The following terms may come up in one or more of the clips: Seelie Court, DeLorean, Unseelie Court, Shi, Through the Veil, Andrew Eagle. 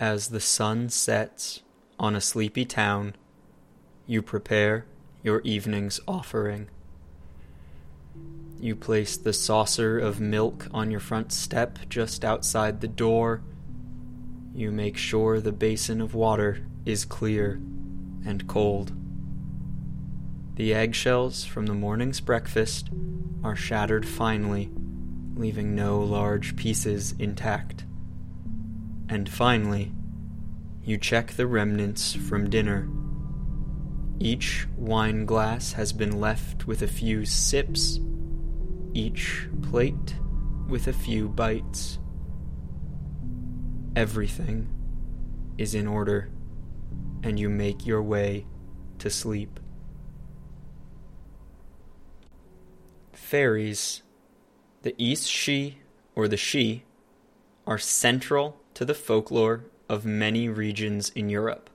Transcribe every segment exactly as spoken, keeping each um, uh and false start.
As the sun sets on a sleepy town, you prepare your evening's offering. You place the saucer of milk on your front step just outside the door. You make sure the basin of water is clear and cold. The eggshells from the morning's breakfast are shattered finely, leaving no large pieces intact. And finally, you check the remnants from dinner. Each wine glass has been left with a few sips, each plate with a few bites. Everything is in order, and you make your way to sleep. Fairies, the East-Shi or the Shi, are central to the folklore of many regions in Europe,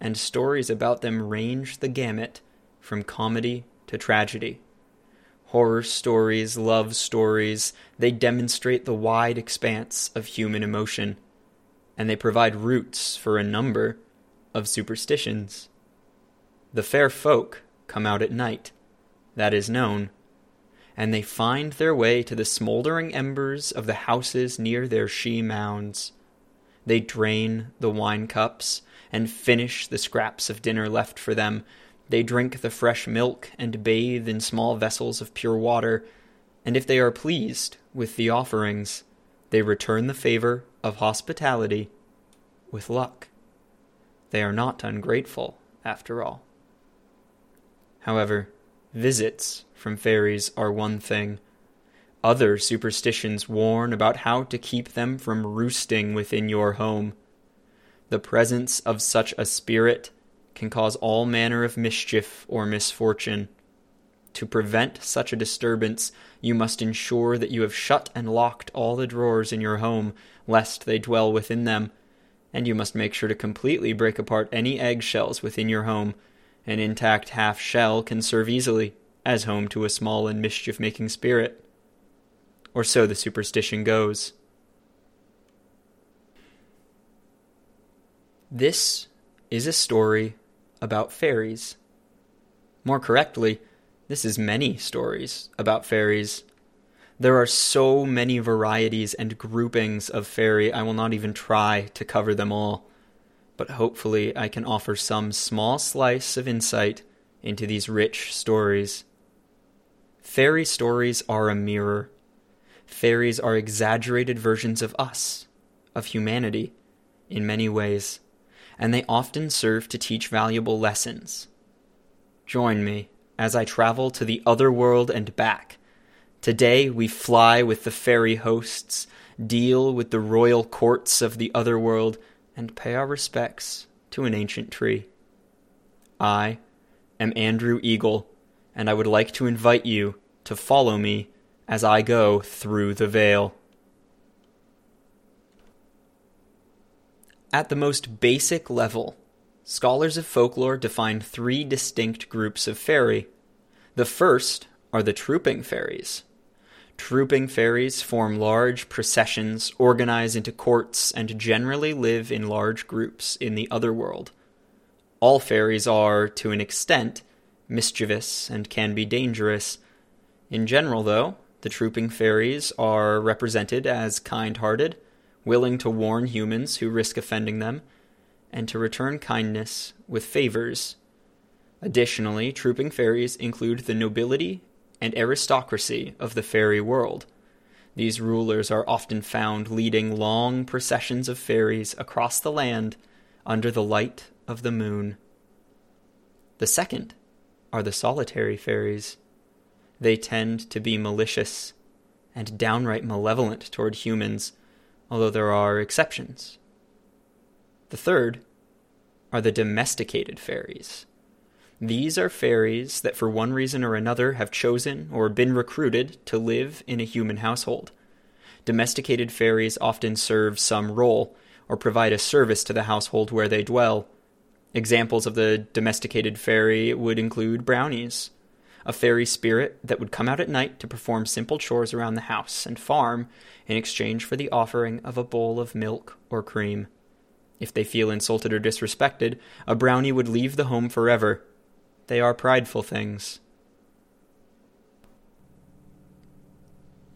and stories about them range the gamut from comedy to tragedy. Horror stories, love stories, they demonstrate the wide expanse of human emotion, and they provide roots for a number of superstitions. The fair folk come out at night, that is known, and they find their way to the smoldering embers of the houses near their Shi mounds. They drain the wine cups and finish the scraps of dinner left for them. They drink the fresh milk and bathe in small vessels of pure water. And if they are pleased with the offerings, they return the favor of hospitality with luck. They are not ungrateful, after all. However, visits from fairies are one thing. Other superstitions warn about how to keep them from roosting within your home. The presence of such a spirit can cause all manner of mischief or misfortune. To prevent such a disturbance, you must ensure that you have shut and locked all the drawers in your home, lest they dwell within them, and you must make sure to completely break apart any eggshells within your home. An intact half shell can serve easily as home to a small and mischief-making spirit. Or so the superstition goes. This is a story about fairies. More correctly, this is many stories about fairies. There are so many varieties and groupings of fairy, I will not even try to cover them all. But hopefully I can offer some small slice of insight into these rich stories. Fairy stories are a mirror. Fairies are exaggerated versions of us, of humanity, in many ways, and they often serve to teach valuable lessons. Join me as I travel to the other world and back. Today we fly with the fairy hosts, deal with the royal courts of the other world, and pay our respects to an ancient tree. I am Andrew Eagle, and I would like to invite you to follow me as I go through the veil. At the most basic level, scholars of folklore define three distinct groups of fairy. The first are the trooping fairies. Trooping fairies form large processions, organize into courts, and generally live in large groups in the other world. All fairies are, to an extent, mischievous and can be dangerous. In general, though, the trooping fairies are represented as kind-hearted, willing to warn humans who risk offending them, and to return kindness with favors. Additionally, trooping fairies include the nobility and aristocracy of the fairy world. These rulers are often found leading long processions of fairies across the land under the light of the moon. The second are the solitary fairies. They tend to be malicious and downright malevolent toward humans, although there are exceptions. The third are the domesticated fairies. These are fairies that for one reason or another have chosen or been recruited to live in a human household. Domesticated fairies often serve some role or provide a service to the household where they dwell. Examples of the domesticated fairy would include brownies, a fairy spirit that would come out at night to perform simple chores around the house and farm in exchange for the offering of a bowl of milk or cream. If they feel insulted or disrespected, a brownie would leave the home forever. They are prideful things.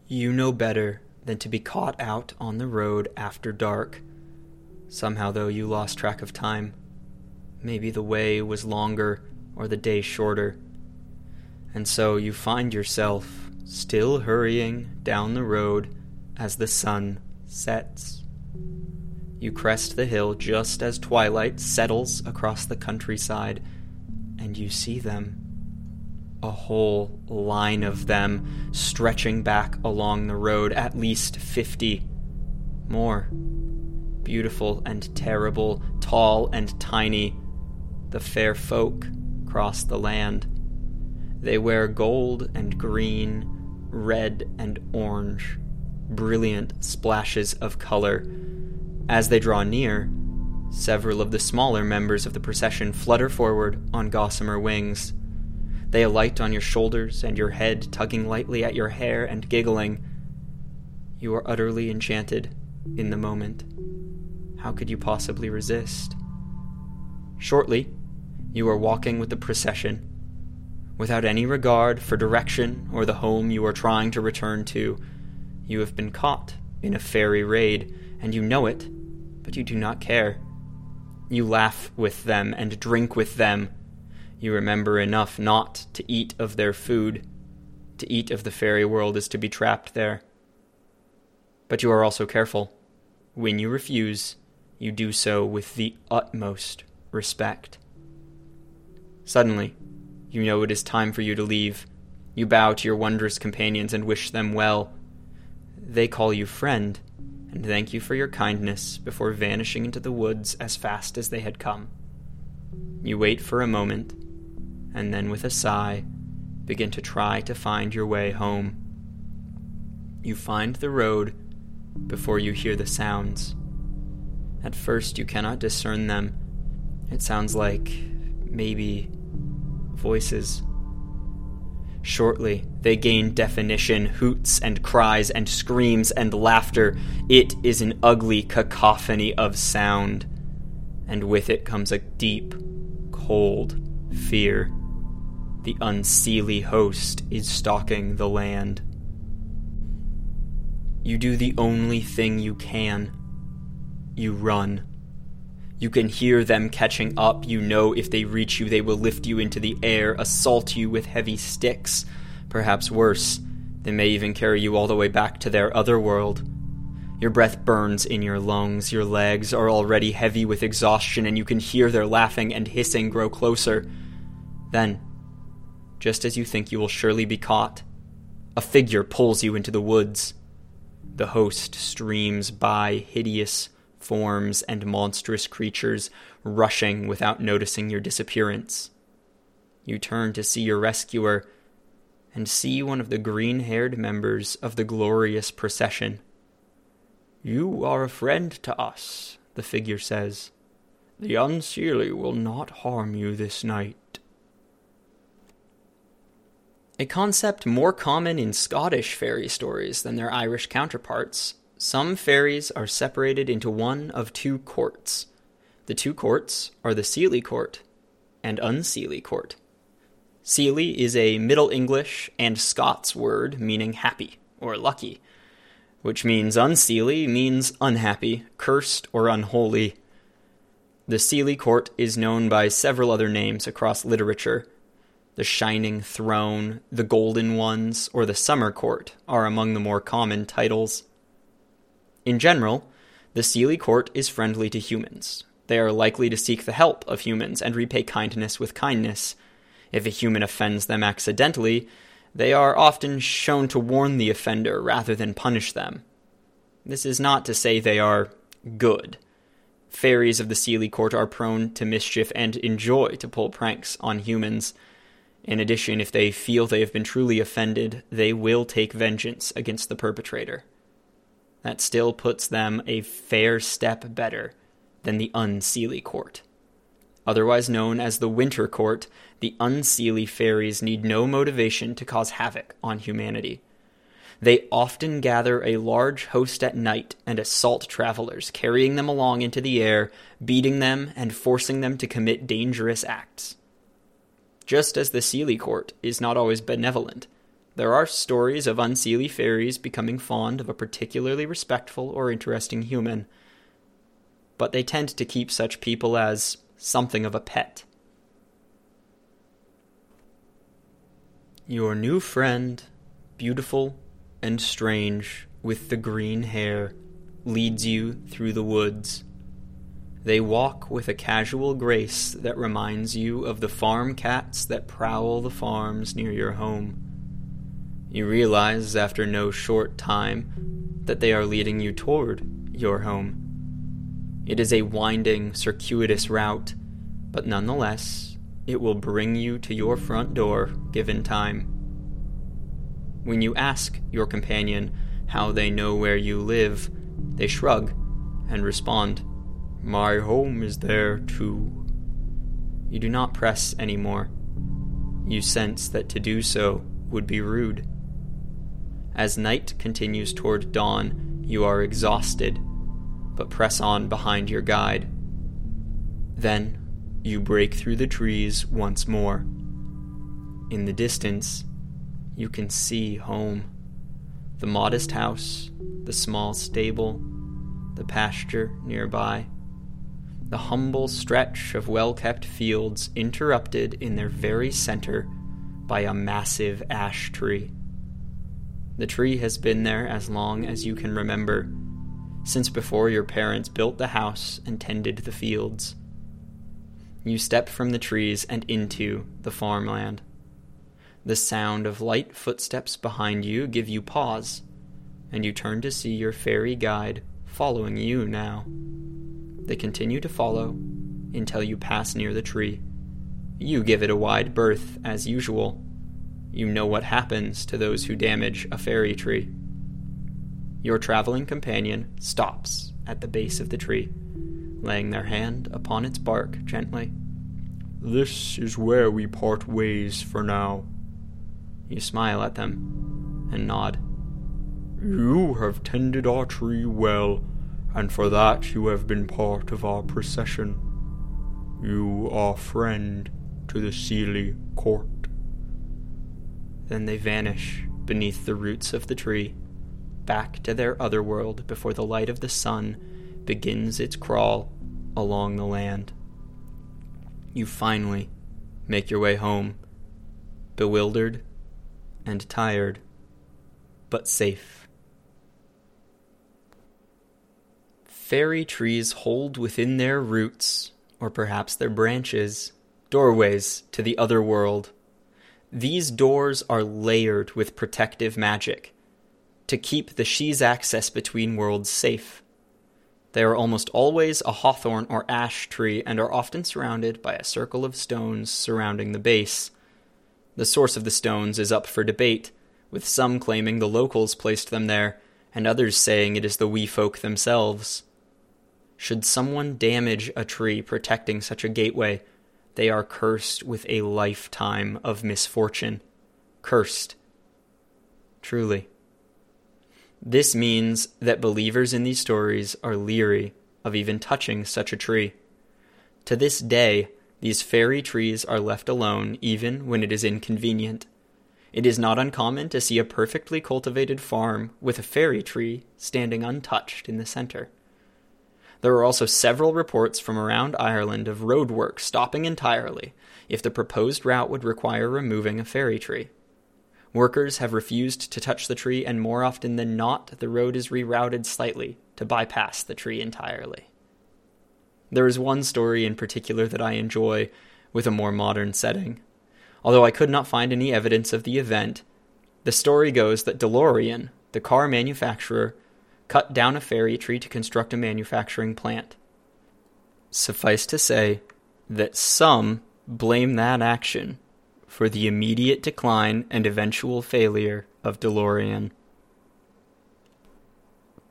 You know better than to be caught out on the road after dark. Somehow, though, you lost track of time. Maybe the way was longer or the day shorter. And so you find yourself still hurrying down the road as the sun sets. You crest the hill just as twilight settles across the countryside, and you see them. A whole line of them stretching back along the road, at least fifty more. Beautiful and terrible, tall and tiny, the fair folk cross the land. They wear gold and green, red and orange, brilliant splashes of color. As they draw near, several of the smaller members of the procession flutter forward on gossamer wings. They alight on your shoulders and your head, tugging lightly at your hair and giggling. You are utterly enchanted in the moment. How could you possibly resist? Shortly, you are walking with the procession, without any regard for direction or the home you are trying to return to. You have been caught in a fairy raid, and you know it, but you do not care. You laugh with them and drink with them. You remember enough not to eat of their food. To eat of the fairy world is to be trapped there. But you are also careful. When you refuse, you do so with the utmost respect. Suddenly, you know it is time for you to leave. You bow to your wondrous companions and wish them well. They call you friend, and thank you for your kindness before vanishing into the woods as fast as they had come. You wait for a moment, and then with a sigh, begin to try to find your way home. You find the road before you hear the sounds. At first, you cannot discern them. It sounds like, maybe, voices. Shortly, they gain definition, hoots and cries and screams and laughter. It is an ugly cacophony of sound, and with it comes a deep, cold fear. The unseelie host is stalking the land. You do the only thing you can. You run. You can hear them catching up. You know if they reach you, they will lift you into the air, assault you with heavy sticks. Perhaps worse, they may even carry you all the way back to their other world. Your breath burns in your lungs. Your legs are already heavy with exhaustion, and you can hear their laughing and hissing grow closer. Then, just as you think you will surely be caught, a figure pulls you into the woods. The host streams by, hideous forms and monstrous creatures rushing without noticing your disappearance. You turn to see your rescuer and see one of the green-haired members of the glorious procession. "You are a friend to us," the figure says. "The Unseelie will not harm you this night." A concept more common in Scottish fairy stories than their Irish counterparts, some fairies are separated into one of two courts. The two courts are the Seelie Court and Unseelie Court. Seelie is a Middle English and Scots word meaning happy or lucky, which means unseelie means unhappy, cursed, or unholy. The Seelie Court is known by several other names across literature. The Shining Throne, the Golden Ones, or the Summer Court are among the more common titles. In general, the Seelie Court is friendly to humans. They are likely to seek the help of humans and repay kindness with kindness. If a human offends them accidentally, they are often shown to warn the offender rather than punish them. This is not to say they are good. Fairies of the Seelie Court are prone to mischief and enjoy to pull pranks on humans. In addition, if they feel they have been truly offended, they will take vengeance against the perpetrator. That still puts them a fair step better than the Unseelie Court. Otherwise known as the Winter Court, the Unseelie fairies need no motivation to cause havoc on humanity. They often gather a large host at night and assault travelers, carrying them along into the air, beating them, and forcing them to commit dangerous acts. Just as the Seelie Court is not always benevolent, there are stories of Unseelie fairies becoming fond of a particularly respectful or interesting human, but they tend to keep such people as something of a pet. Your new friend, beautiful and strange, with the green hair, leads you through the woods. They walk with a casual grace that reminds you of the farm cats that prowl the farms near your home. You realize, after no short time, that they are leading you toward your home. It is a winding, circuitous route, but nonetheless, it will bring you to your front door, given time. When you ask your companion how they know where you live, they shrug and respond, "My home is there, too." You do not press anymore. You sense that to do so would be rude. As night continues toward dawn, you are exhausted, but press on behind your guide. Then, you break through the trees once more. In the distance, you can see home. The modest house, the small stable, the pasture nearby, the humble stretch of well-kept fields interrupted in their very center by a massive ash tree. The tree has been there as long as you can remember, since before your parents built the house and tended the fields. You step from the trees and into the farmland. The sound of light footsteps behind you give you pause, and you turn to see your fairy guide following you now. They continue to follow until you pass near the tree. You give it a wide berth, as usual. You know what happens to those who damage a fairy tree. Your traveling companion stops at the base of the tree, laying their hand upon its bark gently. "This is where we part ways for now." You smile at them and nod. "You have tended our tree well, and for that you have been part of our procession. You are friend to the Seelie Court." Then they vanish beneath the roots of the tree, back to their other world before the light of the sun begins its crawl along the land. You finally make your way home, bewildered and tired, but safe. Fairy trees hold within their roots, or perhaps their branches, doorways to the other world. These doors are layered with protective magic to keep the She's access between worlds safe. They are almost always a hawthorn or ash tree and are often surrounded by a circle of stones surrounding the base. The source of the stones is up for debate, with some claiming the locals placed them there, and others saying it is the wee folk themselves. Should someone damage a tree protecting such a gateway, they are cursed with a lifetime of misfortune. Cursed. Truly. This means that believers in these stories are leery of even touching such a tree. To this day, these fairy trees are left alone even when it is inconvenient. It is not uncommon to see a perfectly cultivated farm with a fairy tree standing untouched in the center. There are also several reports from around Ireland of road work stopping entirely if the proposed route would require removing a fairy tree. Workers have refused to touch the tree, and more often than not, the road is rerouted slightly to bypass the tree entirely. There is one story in particular that I enjoy with a more modern setting. Although I could not find any evidence of the event, the story goes that DeLorean, the car manufacturer, cut down a fairy tree to construct a manufacturing plant. Suffice to say that some blame that action for the immediate decline and eventual failure of DeLorean.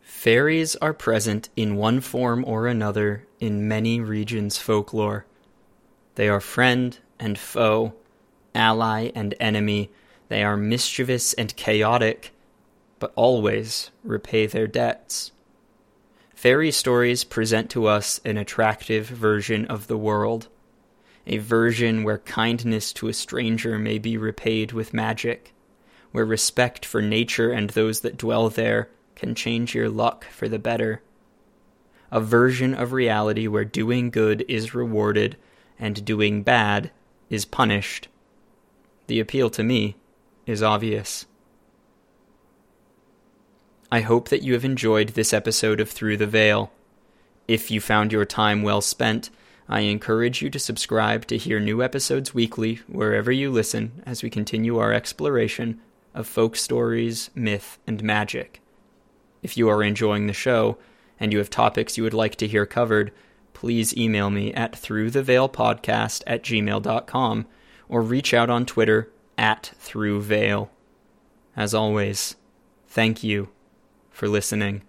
Fairies are present in one form or another in many regions' folklore. They are friend and foe, ally and enemy. They are mischievous and chaotic, but always repay their debts. Fairy stories present to us an attractive version of the world, a version where kindness to a stranger may be repaid with magic, where respect for nature and those that dwell there can change your luck for the better. A version of reality where doing good is rewarded and doing bad is punished. The appeal to me is obvious. I hope that you have enjoyed this episode of Through the Veil. If you found your time well spent, I encourage you to subscribe to hear new episodes weekly wherever you listen as we continue our exploration of folk stories, myth, and magic. If you are enjoying the show, and you have topics you would like to hear covered, please email me at throughtheveilpodcast at gmail dot com or reach out on Twitter at throughveil. As always, thank you for listening.